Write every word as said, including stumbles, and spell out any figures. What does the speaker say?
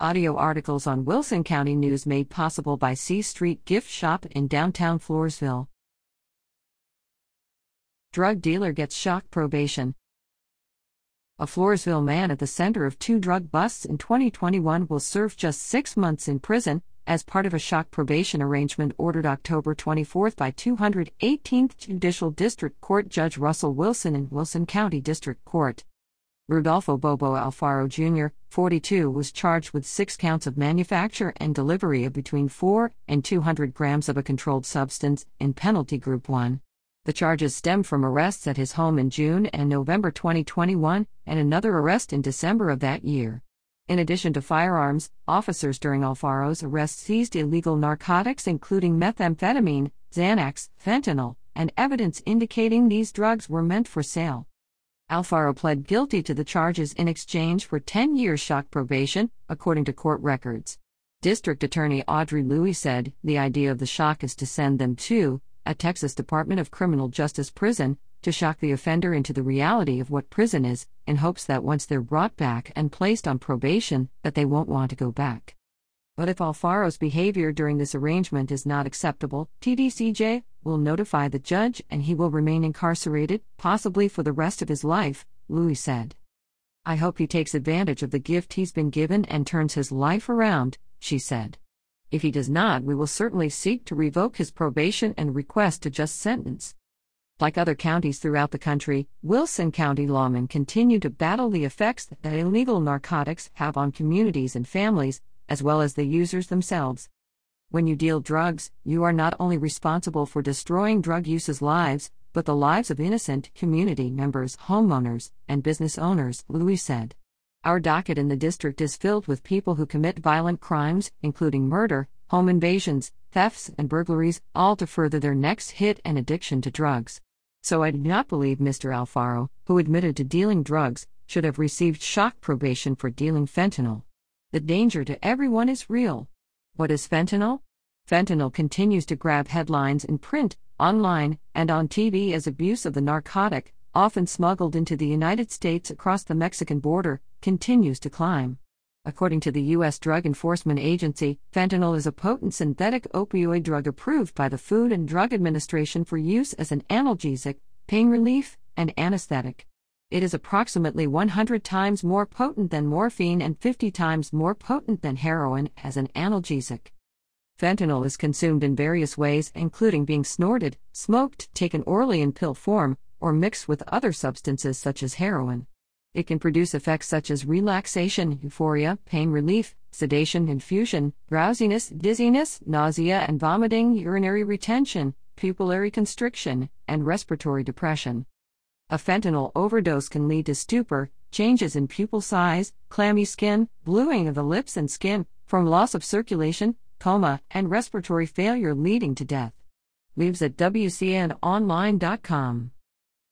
Audio articles on Wilson County News made possible by C Street Gift Shop in downtown Floresville. Drug dealer gets shock probation. A Floresville man at the center of two drug busts in twenty twenty-one will serve just six months in prison, as part of a shock probation arrangement ordered October twenty-fourth by two hundred eighteenth Judicial District Court Judge Russell Wilson in Wilson County District Court. Rudolfo Bobo Alfaro Junior, forty-two, was charged with six counts of manufacture and delivery of between four and two hundred grams of a controlled substance in Penalty Group one. The charges stem from arrests at his home in June and November twenty twenty-one, and another arrest in December of that year. In addition to firearms, officers during Alfaro's arrest seized illegal narcotics including methamphetamine, Xanax, fentanyl, and evidence indicating these drugs were meant for sale. Alfaro pled guilty to the charges in exchange for ten years shock probation, according to court records. District Attorney Audrey Louis said, "The idea of the shock is to send them to a Texas Department of Criminal Justice prison, to shock the offender into the reality of what prison is, in hopes that once they're brought back and placed on probation, that they won't want to go back." But if Alfaro's behavior during this arrangement is not acceptable, T D C J will notify the judge and he will remain incarcerated, possibly for the rest of his life, Louis said. "I hope he takes advantage of the gift he's been given and turns his life around," she said. "If he does not, we will certainly seek to revoke his probation and request a just sentence." Like other counties throughout the country, Wilson County lawmen continue to battle the effects that illegal narcotics have on communities and families, as well as the users themselves. When you deal drugs, you are not only responsible for destroying drug users' lives, but the lives of innocent community members, homeowners, and business owners, Louis said. "Our docket in the district is filled with people who commit violent crimes, including murder, home invasions, thefts, and burglaries, all to further their next hit and addiction to drugs. So I do not believe Mister Alfaro, who admitted to dealing drugs, should have received shock probation for dealing fentanyl. The danger to everyone is real." What is fentanyl? Fentanyl continues to grab headlines in print, online, and on T V as abuse of the narcotic, often smuggled into the United States across the Mexican border, continues to climb. According to the U S Drug Enforcement Agency, fentanyl is a potent synthetic opioid drug approved by the Food and Drug Administration for use as an analgesic, pain relief, and anesthetic. It is approximately one hundred times more potent than morphine and fifty times more potent than heroin as an analgesic. Fentanyl is consumed in various ways, including being snorted, smoked, taken orally in pill form, or mixed with other substances such as heroin. It can produce effects such as relaxation, euphoria, pain relief, sedation, infusion, drowsiness, dizziness, nausea and vomiting, urinary retention, pupillary constriction, and respiratory depression. A fentanyl overdose can lead to stupor, changes in pupil size, clammy skin, bluing of the lips and skin, from loss of circulation, coma, and respiratory failure leading to death. Leaves at w c n online dot com.